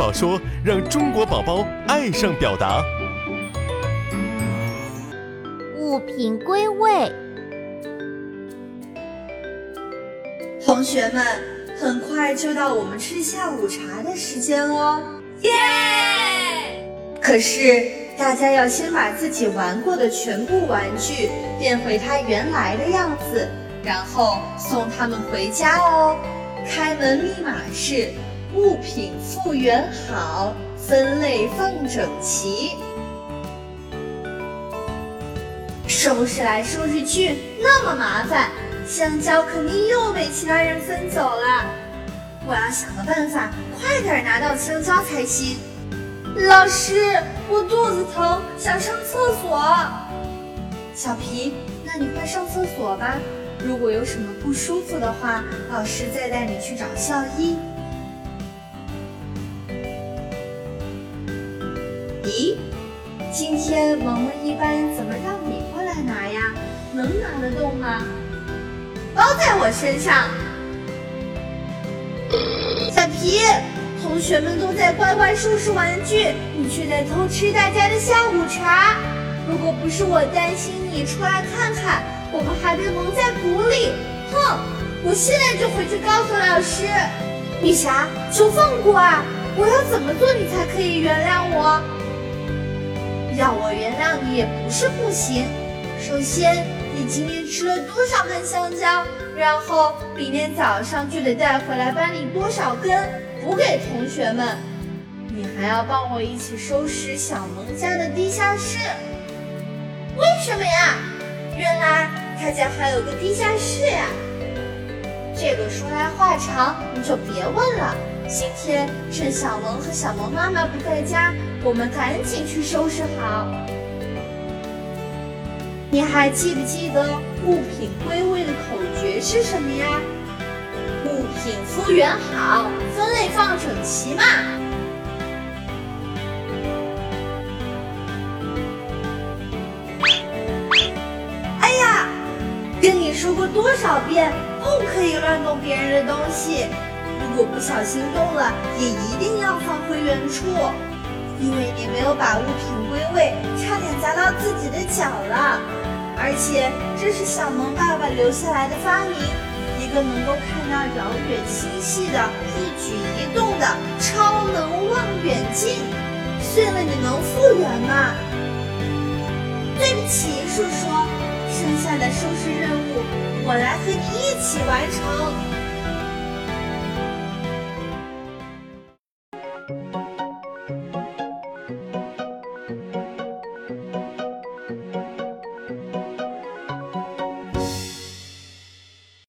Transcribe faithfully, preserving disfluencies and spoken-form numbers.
宝说，让中国宝宝爱上表达。物品归位。同学们，很快就到我们吃下午茶的时间哦，耶！可是大家要先把自己玩过的全部玩具变回它原来的样子，然后送他们回家哦。开门密码是物品复原好，分类放整齐。收拾来收拾去那么麻烦，香蕉肯定又被其他人分走了，我要想个办法快点拿到香蕉才行。老师，我肚子疼，想上厕所。小皮，那你快上厕所吧，如果有什么不舒服的话，老师再带你去找校医。咦，今天萌萌一班怎么让你过来拿呀？能拿得动吗？包在我身上。小皮，同学们都在乖乖收拾玩具，你却在偷吃大家的下午茶。如果不是我担心你出来看看，我们还被蒙在鼓里。哼，我现在就回去告诉老师。女侠，求放过啊！我要怎么做你才可以原谅我？要我原谅你也不是不行。首先，你今天吃了多少根香蕉？然后明天早上就得带回来班里多少根，补给同学们。你还要帮我一起收拾小萌家的地下室。为什么呀？原来他家还有个地下室呀。这个说来话长，你就别问了。今天趁小萌和小萌妈妈不在家，我们赶紧去收拾好。你还记不记得物品归位的口诀是什么呀？物品复原好，分类放整齐嘛。哎呀，跟你说过多少遍，不可以乱动别人的东西，如果不小心动了，也一定要放回原处，因为你没有把物品归位，差点砸到自己的脚了。而且这是小萌爸爸留下来的发明，一个能够看到遥远清晰的一举一动的超能望远镜。碎了你能复原吗？对不起，叔叔，剩下的收拾任务我来和你一起完成。